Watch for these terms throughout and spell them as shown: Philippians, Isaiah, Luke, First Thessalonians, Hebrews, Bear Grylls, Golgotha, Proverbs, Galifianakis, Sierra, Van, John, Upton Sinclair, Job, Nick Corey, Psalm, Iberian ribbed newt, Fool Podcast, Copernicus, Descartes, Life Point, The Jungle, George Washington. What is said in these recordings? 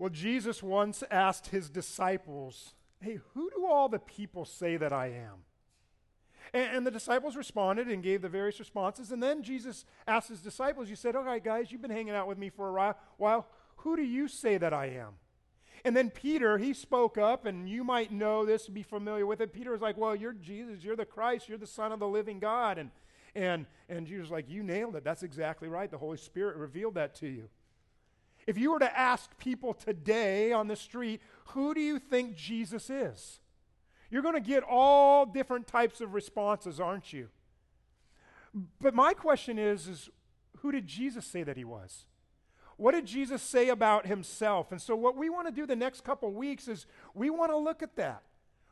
Well, Jesus once asked his disciples, hey, who do all the people say that I am? And the disciples responded and gave the various responses. And then Jesus asked his disciples, he said, all right, guys, you've been hanging out with me for a while. Who do you say that I am? And then Peter, he spoke up, and you might know this and be familiar with it. Peter was like, well, you're Jesus, you're the Christ, you're the Son of the living God. And Jesus was like, you nailed it. That's exactly right. The Holy Spirit revealed that to you. If you were to ask people today on the street, who do you think Jesus is? You're going to get all different types of responses, aren't you? But my question is who did Jesus say that he was? What did Jesus say about himself? And so what we want to do the next couple weeks is we want to look at that.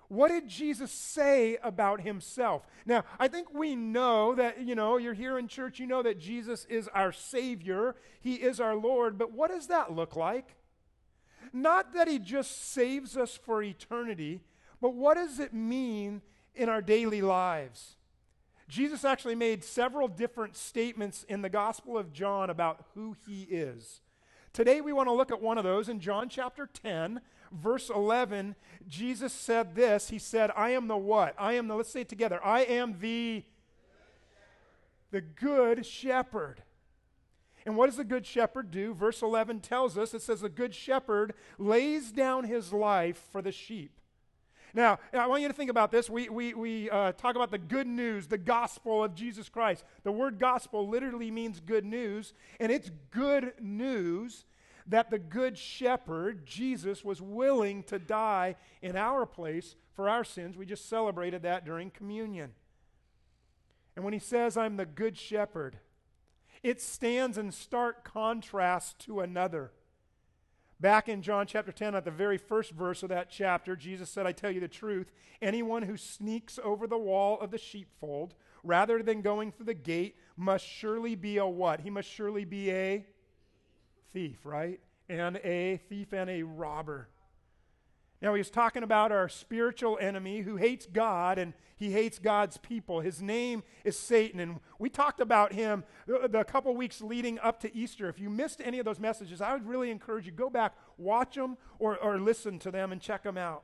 What did Jesus say about himself? Now, I think we know that, you're here in church, you know that Jesus is our Savior. He is our Lord. But what does that look like? Not that he just saves us for eternity, but what does it mean in our daily lives? Jesus actually made several different statements in the Gospel of John about who he is. Today we want to look at one of those. In John chapter 10, verse 11, Jesus said this. He said, I am the what? Let's say it together. I am the good shepherd. And what does the good shepherd do? Verse 11 tells us, it says, the good shepherd lays down his life for the sheep. Now, I want you to think about this. We talk about the good news, the gospel of Jesus Christ. The word gospel literally means good news, and it's good news that the good shepherd, Jesus, was willing to die in our place for our sins. We just celebrated that during communion. And when he says, I'm the good shepherd, it stands in stark contrast to another. Back in John chapter 10, at the very first verse of that chapter, Jesus said, I tell you the truth, anyone who sneaks over the wall of the sheepfold, rather than going through the gate, must surely be a what? He must surely be a thief, right? And a thief and a robber. Now he's talking about our spiritual enemy who hates God and he hates God's people. His name is Satan, and we talked about him the couple weeks leading up to Easter. If you missed any of those messages, I would really encourage you, go back, watch them or listen to them and check them out.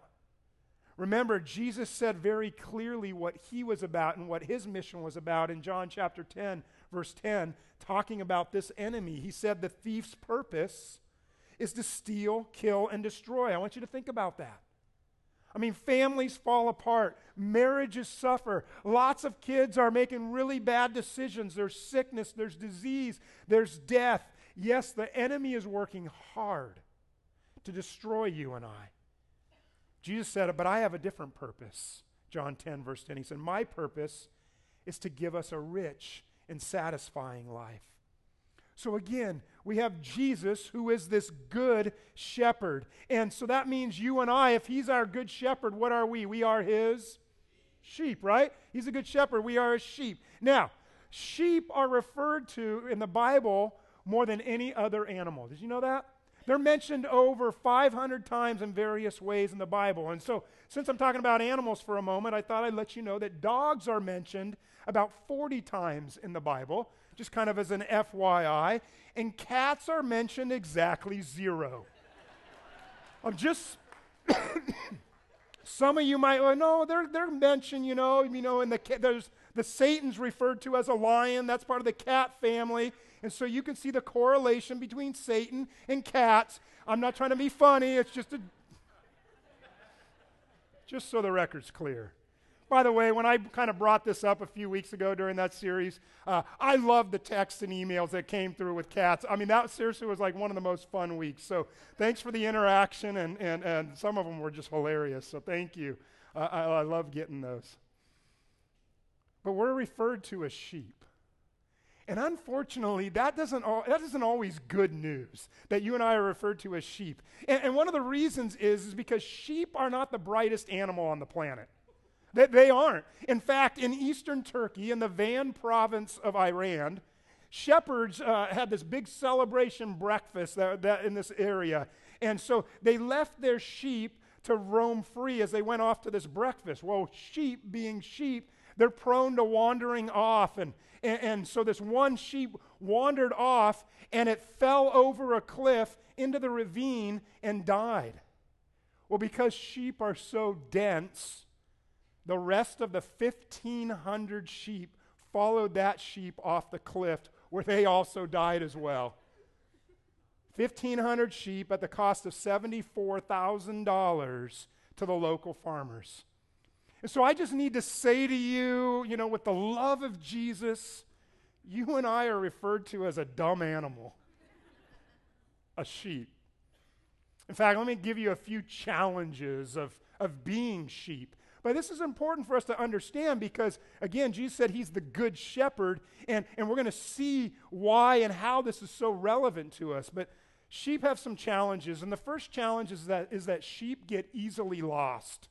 Remember, Jesus said very clearly what he was about and what his mission was about in John chapter 10, verse 10, talking about this enemy. He said the thief's purpose is to steal, kill, and destroy. I want you to think about that. I mean, families fall apart. Marriages suffer. Lots of kids are making really bad decisions. There's sickness. There's disease. There's death. Yes, the enemy is working hard to destroy you and I. Jesus said, but I have a different purpose. John 10, verse 10, he said, my purpose is to give us a rich and satisfying life. So again, we have Jesus who is this good shepherd. And so that means you and I, if he's our good shepherd, what are we? We are his sheep, right? He's a good shepherd. We are his sheep. Now, sheep are referred to in the Bible more than any other animal. Did you know that? They're mentioned over 500 times in various ways in the Bible. And so since I'm talking about animals for a moment, I thought I'd let you know that dogs are mentioned about 40 times in the Bible, just kind of as an FYI, and cats are mentioned exactly 0. I'm just, some of you might, well, no, they're mentioned, in the Satan's referred to as a lion, that's part of the cat family, and so you can see the correlation between Satan and cats. I'm not trying to be funny, it's just so the record's clear. By the way, when I kind of brought this up a few weeks ago during that series, I loved the texts and emails that came through with cats. I mean, that seriously was like one of the most fun weeks. So thanks for the interaction, and some of them were just hilarious. So thank you. I love getting those. But we're referred to as sheep. And unfortunately, that isn't always good news, that you and I are referred to as sheep. And one of the reasons is because sheep are not the brightest animal on the planet. They aren't. In fact, in eastern Turkey, in the Van province of Iran, shepherds had this big celebration breakfast that in this area. And so they left their sheep to roam free as they went off to this breakfast. Well, sheep being sheep, They're prone to wandering off. And so this one sheep wandered off, and it fell over a cliff into the ravine and died. Well, because sheep are so dense, the rest of the 1,500 sheep followed that sheep off the cliff, where they also died as well. 1,500 sheep at the cost of $74,000 to the local farmers. And so I just need to say to you, with the love of Jesus, you and I are referred to as a dumb animal, a sheep. In fact, let me give you a few challenges of being sheep. But this is important for us to understand because, again, Jesus said he's the good shepherd, and we're going to see why and how this is so relevant to us. But sheep have some challenges, and the first challenge is that sheep get easily lost.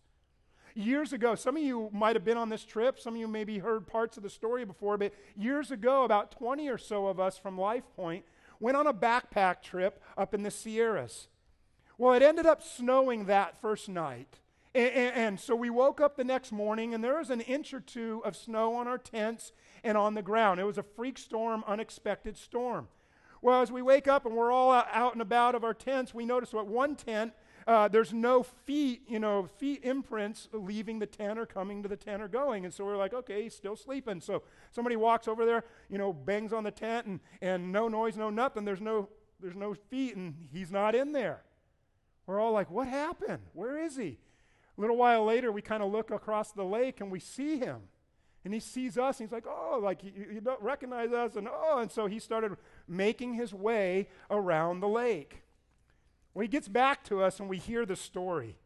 Years ago, some of you might have been on this trip, some of you maybe heard parts of the story before, but years ago, about 20 or so of us from Life Point went on a backpack trip up in the Sierras. Well, it ended up snowing that first night, and so we woke up the next morning, and there was an inch or two of snow on our tents and on the ground. It was a freak storm, unexpected storm. Well, as we wake up and we're all out and about of our tents, we notice at one tent, there's no feet imprints leaving the tent or coming to the tent or going. And so we're like, okay, he's still sleeping. So somebody walks over there, bangs on the tent and no noise, no nothing. There's no feet and he's not in there. We're all like, what happened? Where is he? A little while later, we kind of look across the lake and we see him. And he sees us, and he's like, oh, like you don't recognize us. And so he started making his way around the lake. Well, he gets back to us and we hear the story.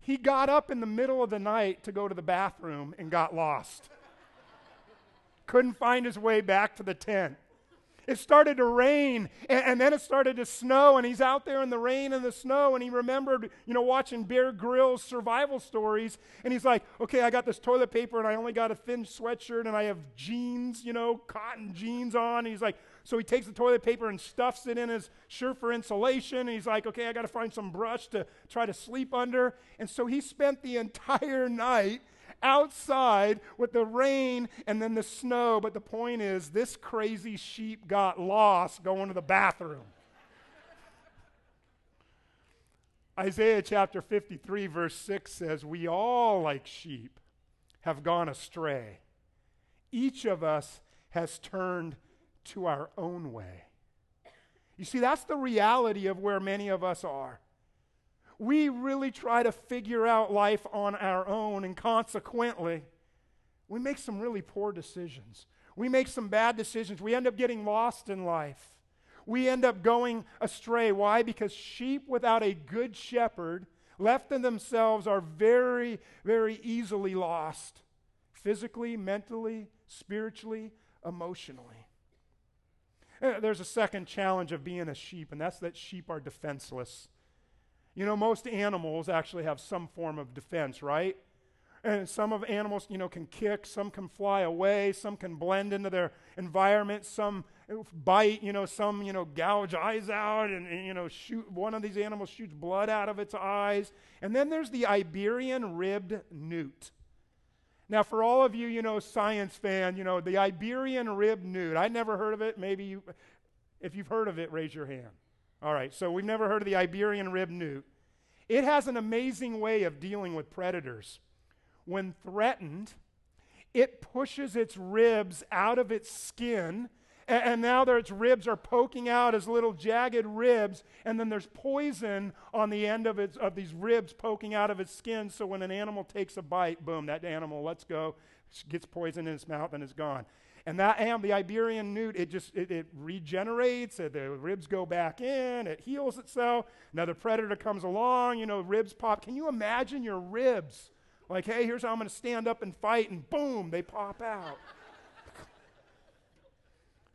He got up in the middle of the night to go to the bathroom and got lost. Couldn't find his way back to the tent. It started to rain and then it started to snow, and he's out there in the rain and the snow, and he remembered, watching Bear Grylls survival stories, and he's like, okay, I got this toilet paper and I only got a thin sweatshirt and I have jeans, cotton jeans on, and he's like, so he takes the toilet paper and stuffs it in his shirt for insulation, and he's like, okay, I got to find some brush to try to sleep under. And so he spent the entire night outside with the rain and then the snow. But the point is, this crazy sheep got lost going to the bathroom. Isaiah chapter 53 verse 6 says, we all like sheep have gone astray. Each of us has turned to our own way. You see, that's the reality of where many of us are. We really try to figure out life on our own, and consequently, we make some really poor decisions. We make some bad decisions. We end up getting lost in life. We end up going astray. Why? Because sheep without a good shepherd, left to themselves, are very, very easily lost, physically, mentally, spiritually, emotionally. There's a second challenge of being a sheep, and that's that sheep are defenseless. Most animals actually have some form of defense, right? And some of animals, can kick, some can fly away, some can blend into their environment, some bite, some, gouge eyes out and shoot. One of these animals shoots blood out of its eyes. And then there's the Iberian ribbed newt. Now, for all of you, science fan, the Iberian ribbed newt. I never heard of it. Maybe if you've heard of it, raise your hand. All right, so we've never heard of the Iberian ribbed newt. It has an amazing way of dealing with predators. When threatened, it pushes its ribs out of its skin, and now its ribs are poking out as little jagged ribs, and then there's poison on the end of these ribs poking out of its skin, so when an animal takes a bite, boom, that animal, let's go, gets poison in its mouth and is gone. And the Iberian newt, it regenerates, the ribs go back in, it heals itself, another predator comes along, ribs pop. Can you imagine your ribs? Like, hey, here's how I'm going to stand up and fight, and boom, they pop out.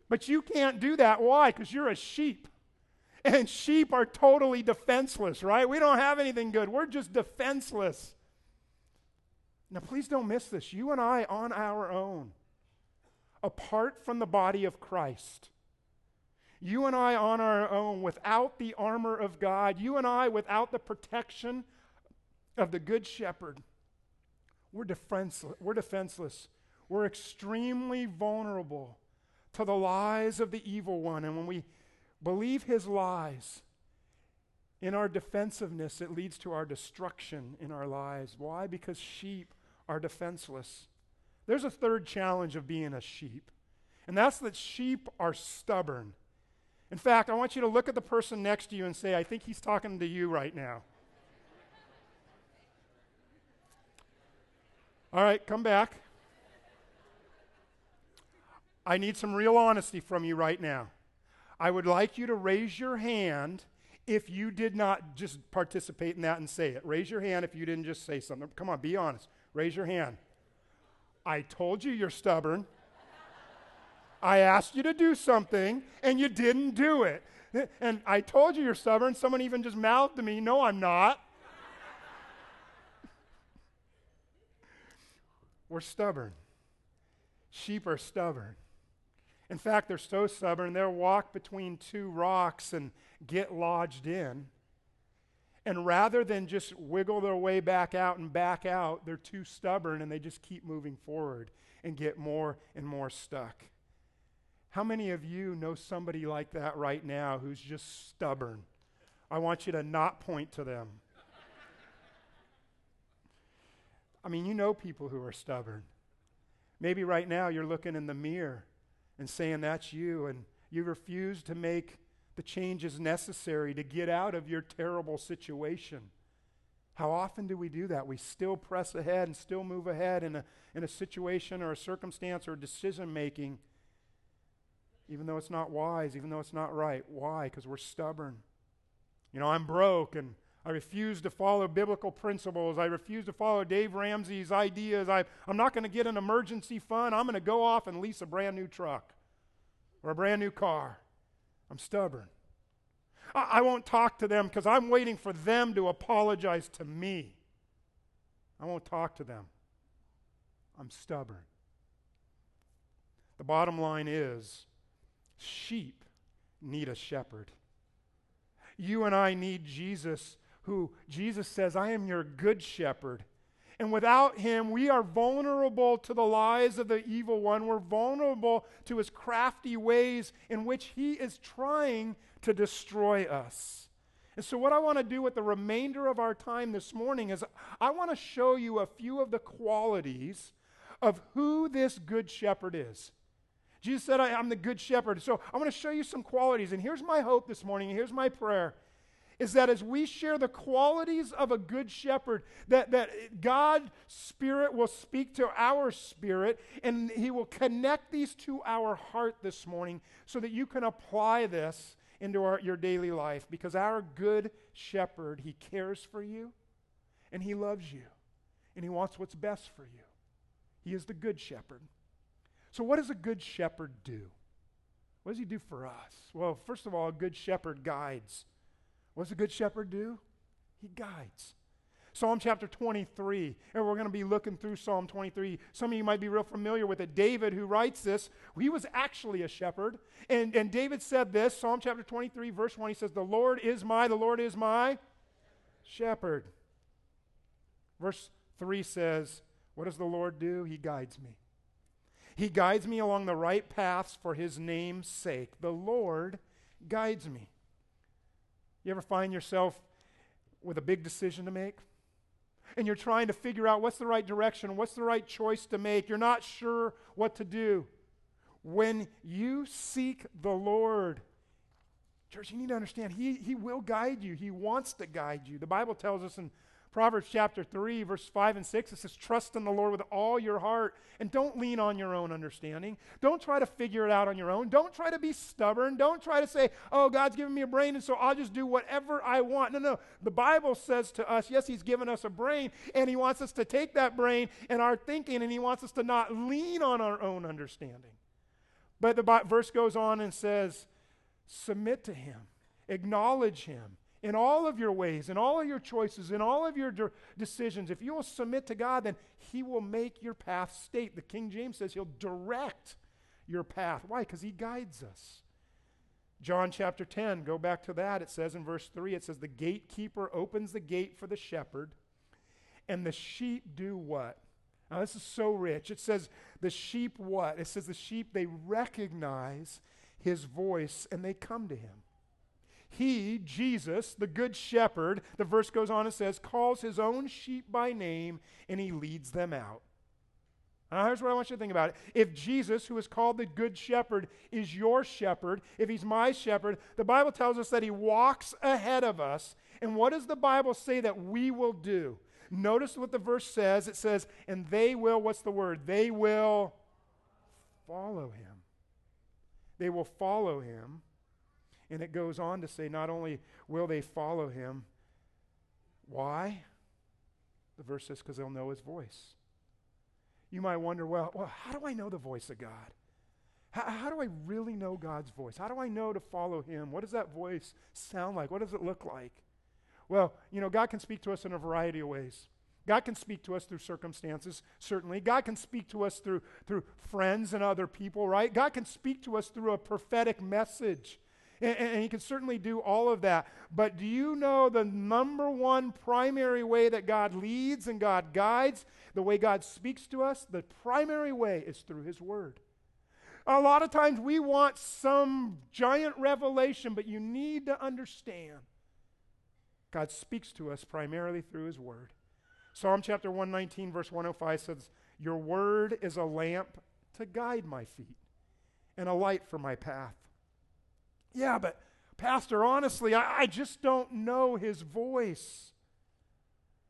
But you can't do that. Why? Because you're a sheep. And sheep are totally defenseless, right? We don't have anything good. We're just defenseless. Now, please don't miss this. You and I on our own, apart from the body of Christ, you and I on our own, without the armor of God, you and I without the protection of the Good Shepherd, we're defenseless. We're extremely vulnerable to the lies of the evil one. And when we believe his lies, in our defensiveness, it leads to our destruction in our lives. Why? Because sheep are defenseless. There's a third challenge of being a sheep, and that's that sheep are stubborn. In fact, I want you to look at the person next to you and say, I think he's talking to you right now. All right, come back. I need some real honesty from you right now. I would like you to raise your hand if you did not just participate in that and say it. Raise your hand if you didn't just say something. Come on, be honest. Raise your hand. I told you you're stubborn. I asked you to do something, and you didn't do it. And I told you you're stubborn. Someone even just mouthed to me, no, I'm not. We're stubborn. Sheep are stubborn. In fact, they're so stubborn, they'll walk between two rocks and get lodged in. And rather than just wiggle their way back out and back out, they're too stubborn and they just keep moving forward and get more and more stuck. How many of you know somebody like that right now who's just stubborn? I want you to not point to them. I mean, you know people who are stubborn. Maybe right now you're looking in the mirror and saying that's you, and you refuse to make the changes necessary to get out of your terrible situation. How often do we do that? We still press ahead and still move ahead in a situation or a circumstance or decision-making, even though it's not wise, even though it's not right. Why? Because we're stubborn. You know, I'm broke, and I refuse to follow biblical principles. I refuse to follow Dave Ramsey's ideas. I'm not going to get an emergency fund. I'm going to go off and lease a brand new truck or a brand new car. I'm stubborn. I won't talk to them because I'm waiting for them to apologize to me. I won't talk to them. I'm stubborn. The bottom line is, sheep need a shepherd. You and I need Jesus, who Jesus says, I am your good shepherd. And without him, we are vulnerable to the lies of the evil one. We're vulnerable to his crafty ways in which he is trying to destroy us. And so what I want to do with the remainder of our time this morning is I want to show you a few of the qualities of who this good shepherd is. Jesus said, I'm the good shepherd. So I want to show you some qualities. And here's my hope this morning, and here's my prayer, is that as we share the qualities of a good shepherd, that God's Spirit will speak to our spirit, and he will connect these to our heart this morning so that you can apply this into your daily life. Because our good shepherd, he cares for you, and he loves you, and he wants what's best for you. He is the good shepherd. So what does a good shepherd do? What does he do for us? Well, first of all, a good shepherd guides. What does a good shepherd do? He guides. Psalm chapter 23, and we're going to be looking through Psalm 23. Some of you might be real familiar with it. David, who writes this, he was actually a shepherd. And David said this, Psalm chapter 23, verse 1, he says, the Lord is my shepherd. Verse 3 says, what does the Lord do? He guides me. He guides me along the right paths for his name's sake. The Lord guides me. You ever find yourself with a big decision to make? And you're trying to figure out what's the right direction, what's the right choice to make. You're not sure what to do. When you seek the Lord, church, you need to understand, he will guide you. He wants to guide you. The Bible tells us in Proverbs chapter 3, verse 5 and 6, it says, trust in the Lord with all your heart and don't lean on your own understanding. Don't try to figure it out on your own. Don't try to be stubborn. Don't try to say, oh, God's given me a brain and so I'll just do whatever I want. No. The Bible says to us, yes, he's given us a brain and he wants us to take that brain and our thinking and he wants us to not lean on our own understanding. But the verse goes on and says, submit to him, acknowledge him. In all of your ways, in all of your choices, in all of your decisions, if you will submit to God, then he will make your path straight. The King James says he'll direct your path. Why? Because he guides us. John chapter 10, go back to that. It says in verse 3, it says, the gatekeeper opens the gate for the shepherd, and the sheep do what? Now, this is so rich. It says the sheep what? It says the sheep, they recognize his voice and they come to him. He, Jesus, the good shepherd, the verse goes on and says, calls his own sheep by name and he leads them out. Now, here's what I want you to think about it. If Jesus, who is called the good shepherd, is your shepherd, if he's my shepherd, the Bible tells us that he walks ahead of us. And what does the Bible say that we will do? Notice what the verse says. It says, and they will, what's the word? They will follow him. They will follow him. And it goes on to say, not only will they follow him, why? The verse says, because they'll know his voice. You might wonder, well, how do I know the voice of God? How do I really know God's voice? How do I know to follow him? What does that voice sound like? What does it look like? Well, you know, God can speak to us in a variety of ways. God can speak to us through circumstances, certainly. God can speak to us through friends and other people, right? God can speak to us through a prophetic message. And he can certainly do all of that. But do you know the number one primary way that God leads and God guides, the way God speaks to us? The primary way is through his word. A lot of times we want some giant revelation, but you need to understand God speaks to us primarily through his word. Psalm chapter 119, verse 105 says, your word is a lamp to guide my feet and a light for my path. Yeah, but Pastor, honestly, I just don't know his voice.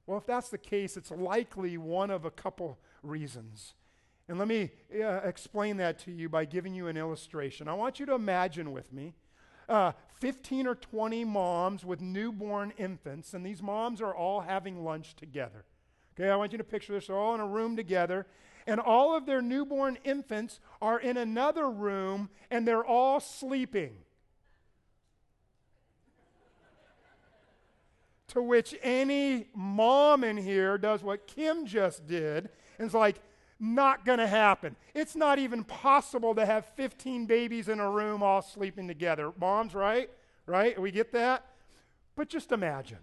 Well, if that's the case, it's likely one of a couple reasons. And let me explain that to you by giving you an illustration. I want you to imagine with me 15 or 20 moms with newborn infants, and these moms are all having lunch together. Okay, I want you to picture this. They're all in a room together, and all of their newborn infants are in another room, and they're all sleeping. To which any mom in here does what Kim just did and is like, not going to happen. It's not even possible to have 15 babies in a room all sleeping together. Moms, right? Right? We get that? But just imagine.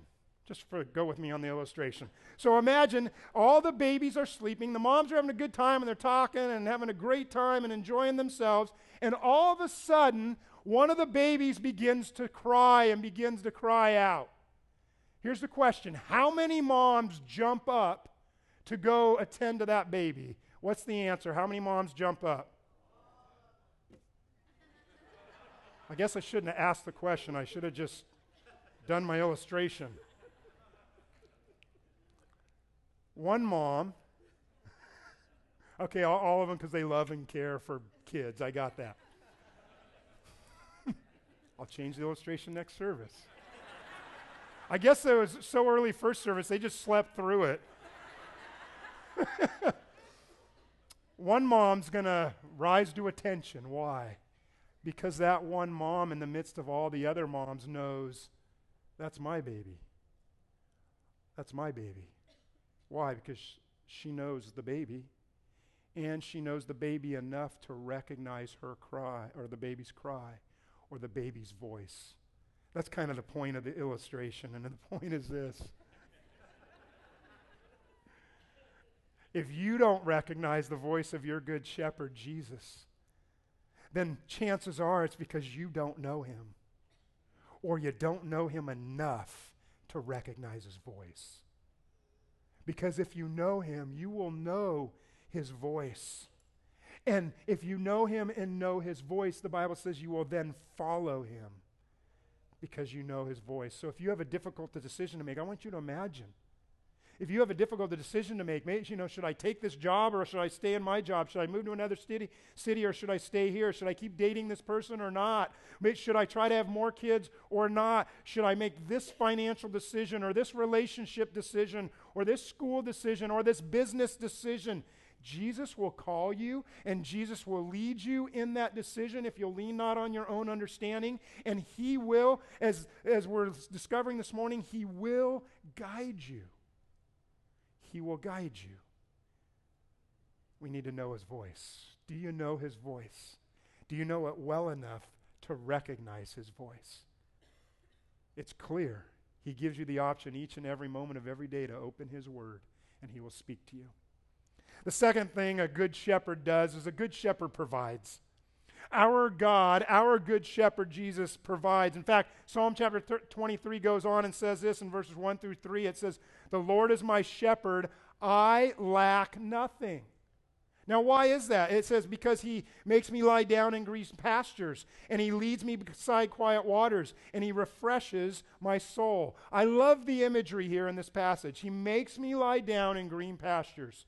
Go with me on the illustration. So imagine all the babies are sleeping. The moms are having a good time and they're talking and having a great time and enjoying themselves. And all of a sudden, one of the babies begins to cry and begins to cry out. Here's the question. How many moms jump up to go attend to that baby? What's the answer? How many moms jump up? I guess I shouldn't have asked the question. I should have just done my illustration. One mom. Okay, all of them because they love and care for kids. I got that. I'll change the illustration next service. I guess it was so early first service, they just slept through it. One mom's going to rise to attention. Why? Because that one mom in the midst of all the other moms knows, that's my baby. That's my baby. Why? Because she knows the baby. And she knows the baby enough to recognize her cry, or the baby's cry, or the baby's voice. That's kind of the point of the illustration, and the point is this. If you don't recognize the voice of your good shepherd, Jesus, then chances are it's because you don't know him, or you don't know him enough to recognize his voice. Because if you know him, you will know his voice. And if you know him and know his voice, the Bible says you will then follow him. Because you know his voice. So if you have a difficult decision to make, I want you to imagine. If you have a difficult decision to make, maybe, you know, should I take this job or should I stay in my job? Should I move to another city or should I stay here? Should I keep dating this person or not? Should I try to have more kids or not? Should I make this financial decision or this relationship decision or this school decision or this business decision? Jesus will call you, and Jesus will lead you in that decision if you'll lean not on your own understanding. And he will, as we're discovering this morning, he will guide you. He will guide you. We need to know his voice. Do you know his voice? Do you know it well enough to recognize his voice? It's clear. He gives you the option each and every moment of every day to open his word, and he will speak to you. The second thing a good shepherd does is a good shepherd provides. Our God, our good shepherd, Jesus, provides. In fact, Psalm chapter 23 goes on and says this in verses 1 through 3. It says, "The Lord is my shepherd, I lack nothing." Now, why is that? It says, because he makes me lie down in green pastures, and he leads me beside quiet waters, and he refreshes my soul. I love the imagery here in this passage. He makes me lie down in green pastures.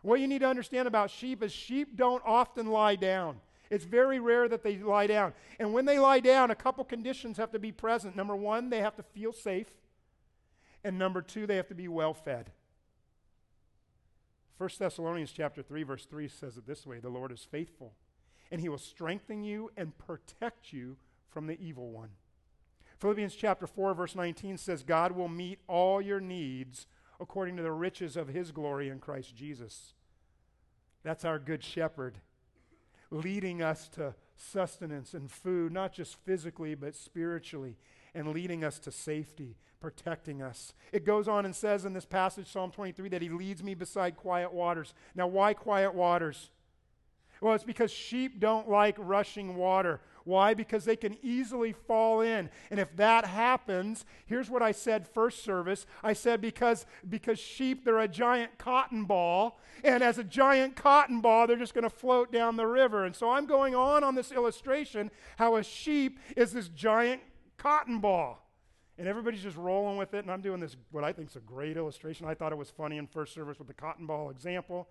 What you need to understand about sheep is sheep don't often lie down. It's very rare that they lie down. And when they lie down, a couple conditions have to be present. Number one, they have to feel safe. And number two, they have to be well fed. First Thessalonians chapter 3, verse 3 says it this way: "The Lord is faithful, and he will strengthen you and protect you from the evil one." Philippians chapter 4, verse 19 says, "God will meet all your needs according to the riches of his glory in Christ Jesus." That's our good shepherd, leading us to sustenance and food, not just physically, but spiritually, and leading us to safety, protecting us. It goes on and says in this passage, Psalm 23, that he leads me beside quiet waters. Now, why quiet waters? Well, it's because sheep don't like rushing water. Why? Because they can easily fall in. And if that happens, here's what I said first service. I said because sheep, they're a giant cotton ball. And as a giant cotton ball, they're just going to float down the river. And so I'm going on this illustration how a sheep is this giant cotton ball. And everybody's just rolling with it. And I'm doing this, what I think is a great illustration. I thought it was funny in first service with the cotton ball example.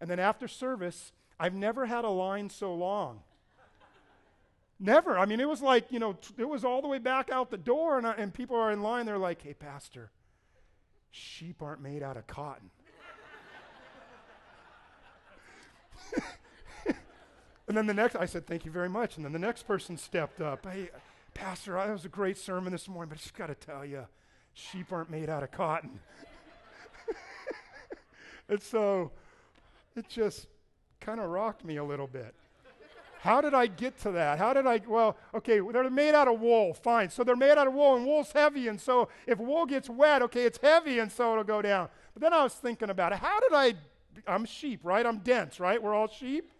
And then after service, I've never had a line so long. Never. I mean, it was like, it was all the way back out the door, and people are in line. They're like, "Hey, pastor, sheep aren't made out of cotton." And then I said, "Thank you very much." And then the next person stepped up. "Hey, pastor, that was a great sermon this morning, but I just got to tell you, sheep aren't made out of cotton." And so it just kind of rocked me a little bit. How did I get to that? They're made out of wool, fine. So they're made out of wool, and wool's heavy, and so if wool gets wet, okay, it's heavy, and so it'll go down. But then I was thinking about it. I'm sheep, right? I'm dense, right? We're all sheep.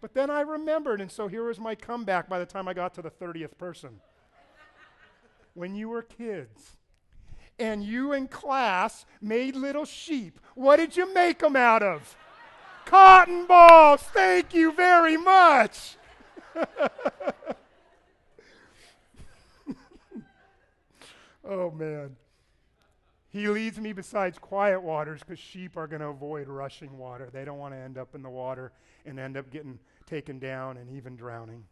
But then I remembered, and so here was my comeback by the time I got to the 30th person. When you were kids, and you in class made little sheep, what did you make them out of? Cotton balls. Thank you very much. Oh, man. He leads me beside quiet waters because sheep are going to avoid rushing water. They don't want to end up in the water and end up getting taken down and even drowning.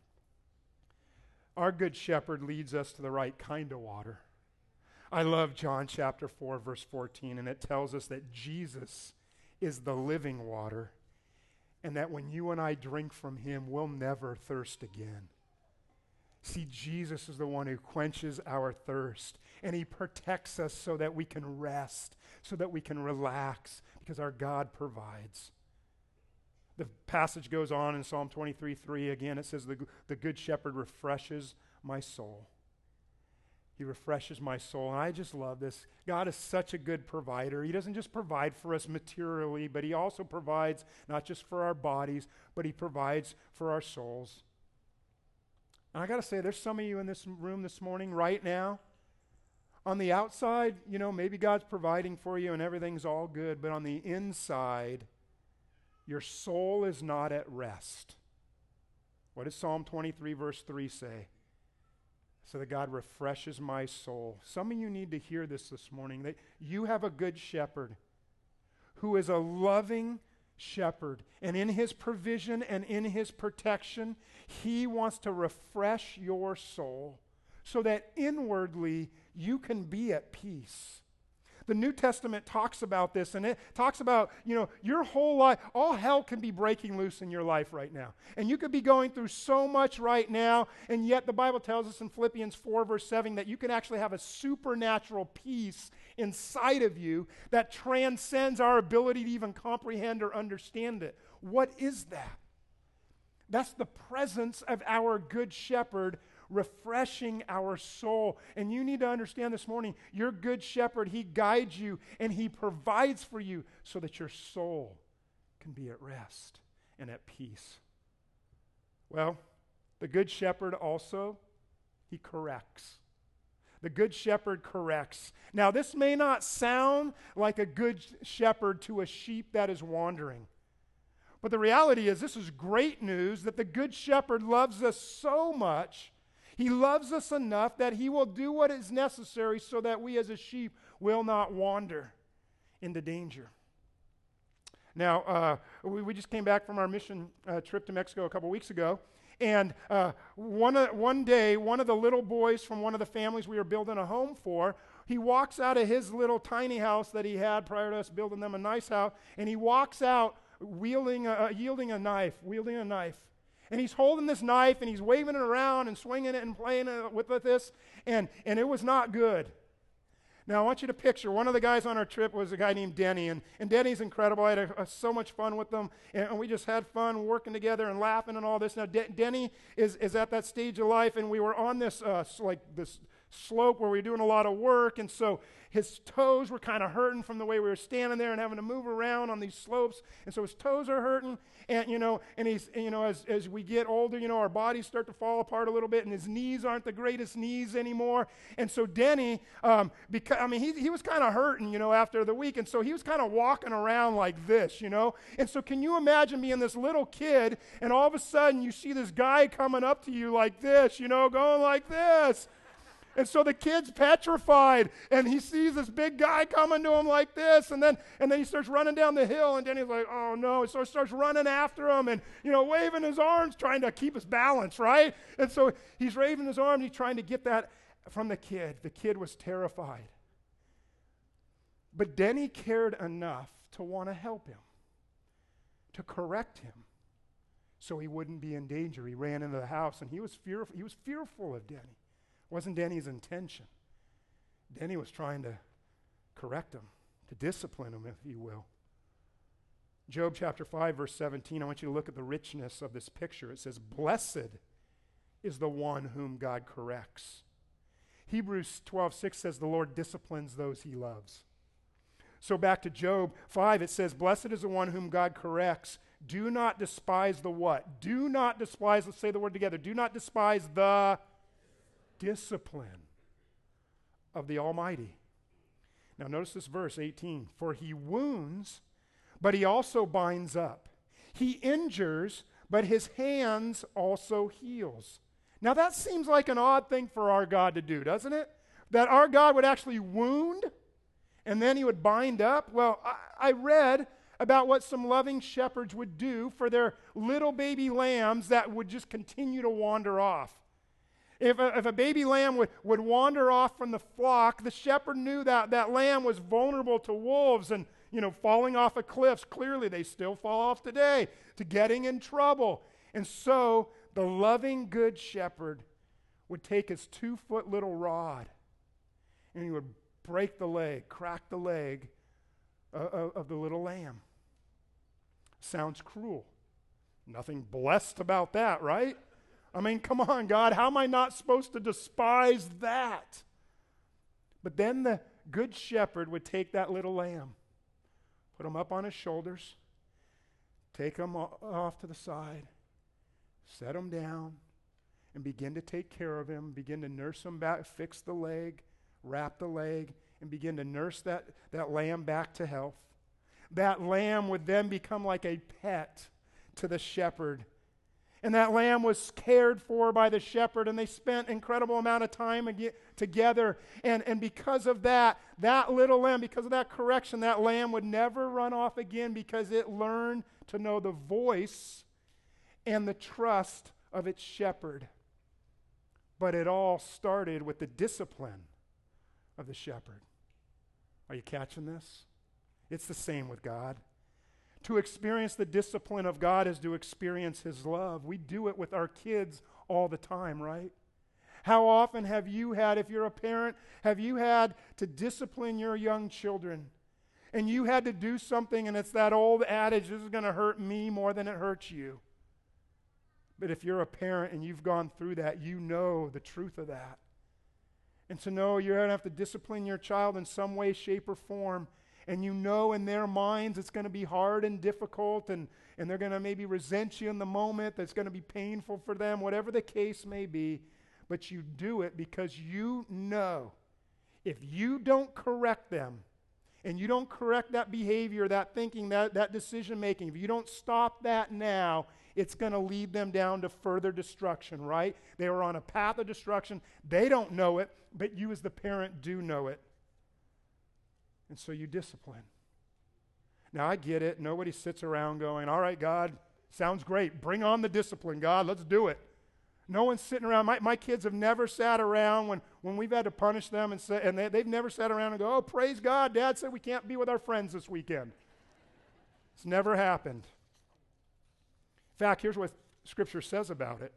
Our good shepherd leads us to the right kind of water. I love John chapter 4, verse 14, and it tells us that Jesus is the living water, and that when you and I drink from him, we'll never thirst again. See, Jesus is the one who quenches our thirst, and he protects us so that we can rest, so that we can relax, because our God provides. The passage goes on in Psalm 23:3 again. It says, the good shepherd refreshes my soul. He refreshes my soul. And I just love this. God is such a good provider. He doesn't just provide for us materially, but he also provides not just for our bodies, but he provides for our souls. And I got to say, there's some of you in this room this morning right now. On the outside, maybe God's providing for you and everything's all good, but on the inside, your soul is not at rest. What does Psalm 23 verse 3 say? So that God refreshes my soul. Some of you need to hear this morning, that you have a good shepherd who is a loving shepherd. And in his provision and in his protection, he wants to refresh your soul so that inwardly you can be at peace. The New Testament talks about this, and it talks about, your whole life, all hell can be breaking loose in your life right now. And you could be going through so much right now, and yet the Bible tells us in Philippians 4, verse 7, that you can actually have a supernatural peace inside of you that transcends our ability to even comprehend or understand it. What is that? That's the presence of our good shepherd, refreshing our soul. And you need to understand this morning, your good shepherd, he guides you and he provides for you so that your soul can be at rest and at peace. Well, the good shepherd also, he corrects. The good shepherd corrects. Now, this may not sound like a good shepherd to a sheep that is wandering, but the reality is this is great news that the good shepherd loves us so much. He loves us enough that he will do what is necessary so that we as a sheep will not wander into danger. Now, we just came back from our mission trip to Mexico a couple weeks ago, and one day, one of the little boys from one of the families we were building a home for, he walks out of his little tiny house that he had prior to us building them a nice house, and he walks out wielding a knife. And he's holding this knife, and he's waving it around and swinging it and playing it with this, and it was not good. Now, I want you to picture, one of the guys on our trip was a guy named Denny, and Denny's incredible. I had so much fun with him, and we just had fun working together and laughing and all this. Now, Denny is at that stage of life, and we were on this this slope where we were doing a lot of work, and so his toes were kind of hurting from the way we were standing there and having to move around on these slopes, and so his toes are hurting, and he's, and, you know, as we get older, you know, our bodies start to fall apart a little bit, and his knees aren't the greatest knees anymore, and so Denny, because I mean, he was kind of hurting, you know, after the week, and so he was kind of walking around like this, you know, and so can you imagine being this little kid, and all of a sudden you see this guy coming up to you like this, you know, going like this. And so the kid's petrified, and he sees this big guy coming to him like this, and then he starts running down the hill, and Denny's like, oh no. So he starts running after him and, you know, waving his arms, trying to keep his balance, right? And so he's waving his arms, he's trying to get that from the kid. The kid was terrified. But Denny cared enough to want to help him, to correct him, so he wouldn't be in danger. He ran into the house, and he was fearful of Denny. Wasn't Denny's intention. Denny was trying to correct him, to discipline him, if you will. Job chapter 5, verse 17, I want you to look at the richness of this picture. It says, blessed is the one whom God corrects. Hebrews 12:6 says, the Lord disciplines those he loves. So back to Job 5, it says, blessed is the one whom God corrects. Do not despise the what? Do not despise, let's say the word together. Do not despise the discipline of the Almighty. Now notice this verse 18. For he wounds, but he also binds up. He injures, but his hands also heals. Now that seems like an odd thing for our God to do, doesn't it? That our God would actually wound and then he would bind up. Well, I read about what some loving shepherds would do for their little baby lambs that would just continue to wander off. If a baby lamb would wander off from the flock, the shepherd knew that that lamb was vulnerable to wolves and, you know, falling off of cliffs. Clearly, they still fall off today, to getting in trouble. And so the loving good shepherd would take his 2-foot little rod and he would break the leg, crack the leg of the little lamb. Sounds cruel. Nothing blessed about that, right? I mean, come on, God, how am I not supposed to despise that? But then the good shepherd would take that little lamb, put him up on his shoulders, take him off to the side, set him down, and begin to take care of him, begin to nurse him back, fix the leg, wrap the leg, and begin to nurse that lamb back to health. That lamb would then become like a pet to the shepherd. And that lamb was cared for by the shepherd, and they spent incredible amount of time together. And because of that little lamb, because of that correction, that lamb would never run off again because it learned to know the voice and the trust of its shepherd. But it all started with the discipline of the shepherd. Are you catching this? It's the same with God. To experience the discipline of God is to experience his love. We do it with our kids all the time, right? How often have you had, if you're a parent, have you had to discipline your young children? And you had to do something, and it's that old adage, this is going to hurt me more than it hurts you. But if you're a parent and you've gone through that, you know the truth of that. And to know you're going to have to discipline your child in some way, shape, or form. and you know in their minds it's going to be hard and difficult, and they're going to maybe resent you in the moment, that's going to be painful for them, whatever the case may be, but you do it because you know if you don't correct them, and you don't correct that behavior, that thinking, that decision-making, if you don't stop that now, it's going to lead them down to further destruction, right? They were on a path of destruction. They don't know it, but you as the parent do know it. And so you discipline. Now, I get it. Nobody sits around going, all right, God, sounds great. Bring on the discipline, God. Let's do it. No one's sitting around. My kids have never sat around when we've had to punish them and they've never sat around and go, oh, praise God, Dad said we can't be with our friends this weekend. It's never happened. In fact, here's what Scripture says about it.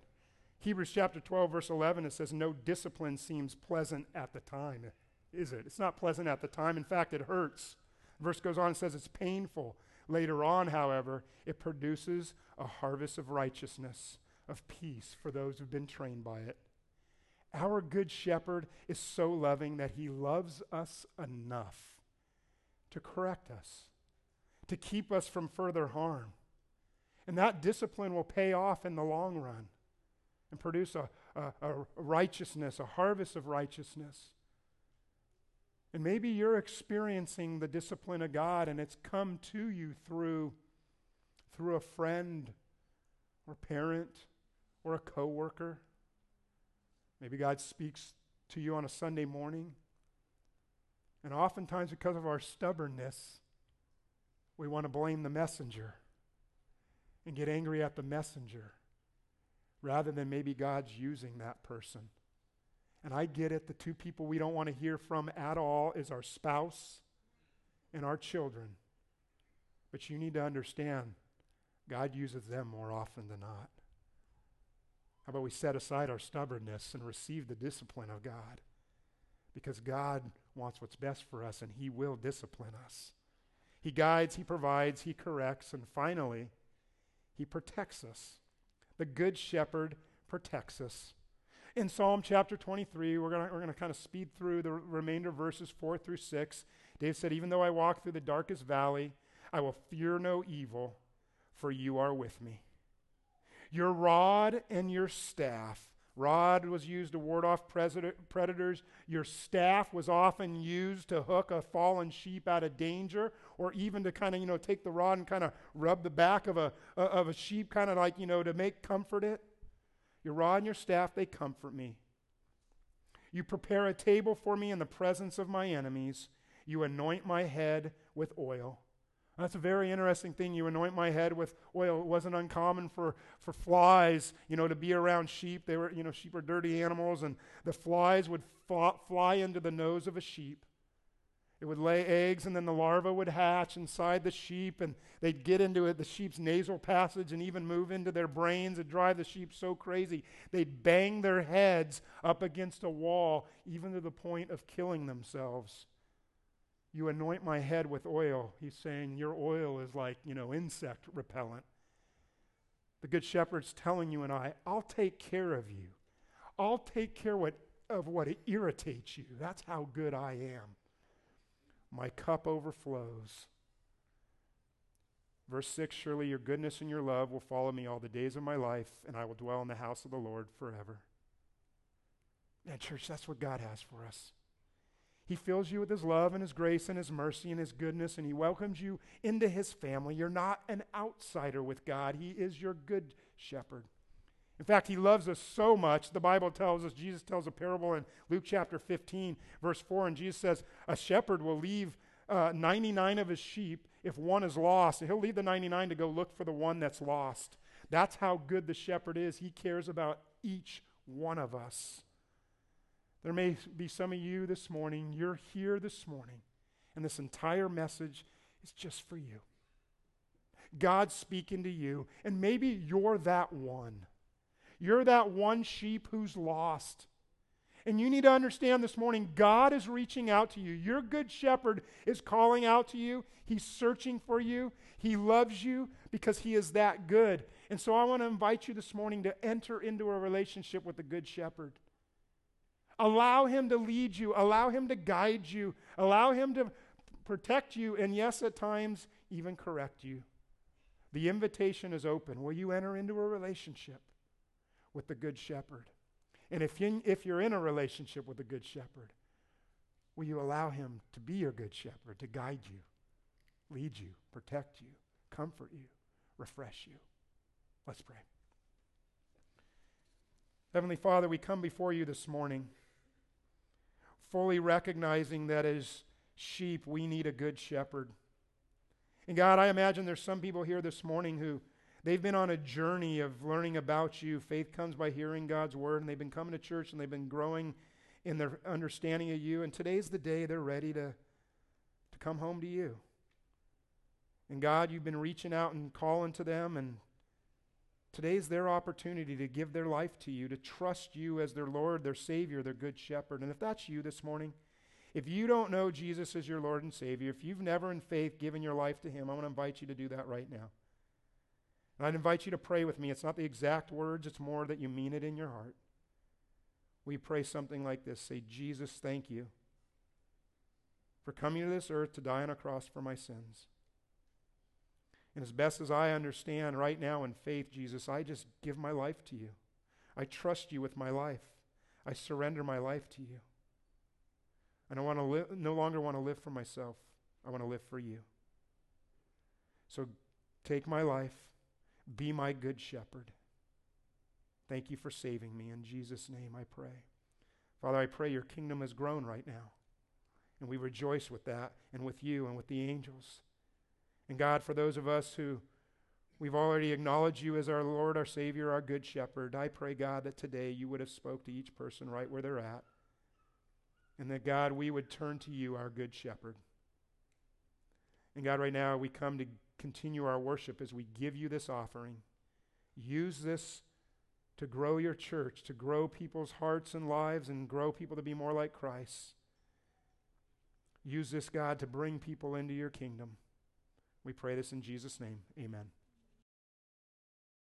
Hebrews chapter 12, verse 11, it says, no discipline seems pleasant at the time, is it? It's not pleasant at the time. In fact, it hurts. The verse goes on and says it's painful. Later on, however, it produces a harvest of righteousness, of peace for those who've been trained by it. Our good shepherd is so loving that he loves us enough to correct us, to keep us from further harm. And that discipline will pay off in the long run and produce a righteousness, a harvest of righteousness. And maybe you're experiencing the discipline of God and it's come to you through a friend or parent or a coworker. Maybe God speaks to you on a Sunday morning. And oftentimes because of our stubbornness, we want to blame the messenger and get angry at the messenger rather than maybe God's using that person. And I get it. The two people we don't want to hear from at all is our spouse and our children. But you need to understand God uses them more often than not. How about we set aside our stubbornness and receive the discipline of God? Because God wants what's best for us and he will discipline us. He guides, he provides, he corrects, and finally, he protects us. The good shepherd protects us. In Psalm chapter 23, we're going to kind of speed through the remainder of verses 4 through 6. Dave said, even though I walk through the darkest valley, I will fear no evil, for you are with me. Your rod and your staff. Rod was used to ward off predators. Your staff was often used to hook a fallen sheep out of danger, or even to kind of, take the rod and kind of rub the back of a sheep, kind of like, to make comfort it. Your rod and your staff, they comfort me. You prepare a table for me in the presence of my enemies. You anoint my head with oil. That's a very interesting thing. You anoint my head with oil. It wasn't uncommon for flies, to be around sheep. They were, sheep are dirty animals, and the flies would fly into the nose of a sheep. It would lay eggs, and then the larvae would hatch inside the sheep, and they'd get into it, the sheep's nasal passage, and even move into their brains and drive the sheep so crazy. They'd bang their heads up against a wall, even to the point of killing themselves. You anoint my head with oil. He's saying your oil is like, insect repellent. The good shepherd's telling you and I'll take care of you. I'll take care of what irritates you. That's how good I am. My cup overflows. Verse 6, surely your goodness and your love will follow me all the days of my life, and I will dwell in the house of the Lord forever. Now, church, that's what God has for us. He fills you with his love and his grace and his mercy and his goodness, and he welcomes you into his family. You're not an outsider with God. He is your good shepherd. In fact, he loves us so much. The Bible tells us, Jesus tells a parable in Luke chapter 15, verse 4, and Jesus says, a shepherd will leave 99 of his sheep if one is lost. He'll leave the 99 to go look for the one that's lost. That's how good the shepherd is. He cares about each one of us. There may be some of you this morning, you're here this morning, and this entire message is just for you. God's speaking to you, and maybe you're that one. You're that one sheep who's lost. And you need to understand this morning, God is reaching out to you. Your good shepherd is calling out to you. He's searching for you. He loves you because he is that good. And so I want to invite you this morning to enter into a relationship with the good shepherd. Allow him to lead you. Allow him to guide you. Allow him to protect you, and yes, at times, even correct you. The invitation is open. Will you enter into a relationship with the Good Shepherd? And if you're in a relationship with the Good Shepherd, will you allow him to be your Good Shepherd, to guide you, lead you, protect you, comfort you, refresh you? Let's pray. Heavenly Father, we come before you this morning, fully recognizing that as sheep, we need a good shepherd. And God, I imagine there's some people here this morning who they've been on a journey of learning about you. Faith comes by hearing God's word, and they've been coming to church, and they've been growing in their understanding of you. And today's the day they're ready to come home to you. And God, you've been reaching out and calling to them, and today's their opportunity to give their life to you, to trust you as their Lord, their Savior, their Good Shepherd. And if that's you this morning, if you don't know Jesus as your Lord and Savior, if you've never in faith given your life to him, I want to invite you to do that right now. And I'd invite you to pray with me. It's not the exact words, it's more that you mean it in your heart. We pray something like this. Say, Jesus, thank you for coming to this earth to die on a cross for my sins. And as best as I understand right now in faith, Jesus, I just give my life to you. I trust you with my life. I surrender my life to you. And I want to no longer want to live for myself. I want to live for you. So take my life. Be my good shepherd. Thank you for saving me. In Jesus' name I pray. Father, I pray your kingdom has grown right now. And we rejoice with that and with you and with the angels. And God, for those of us who we've already acknowledged you as our Lord, our Savior, our Good Shepherd, I pray, God, that today you would have spoke to each person right where they're at. And that, God, we would turn to you, our Good Shepherd. And God, right now we come to continue our worship as we give you this offering. Use this to grow your church, to grow people's hearts and lives, and grow people to be more like Christ. Use this, God, to bring people into your kingdom. We pray this in Jesus' name. Amen.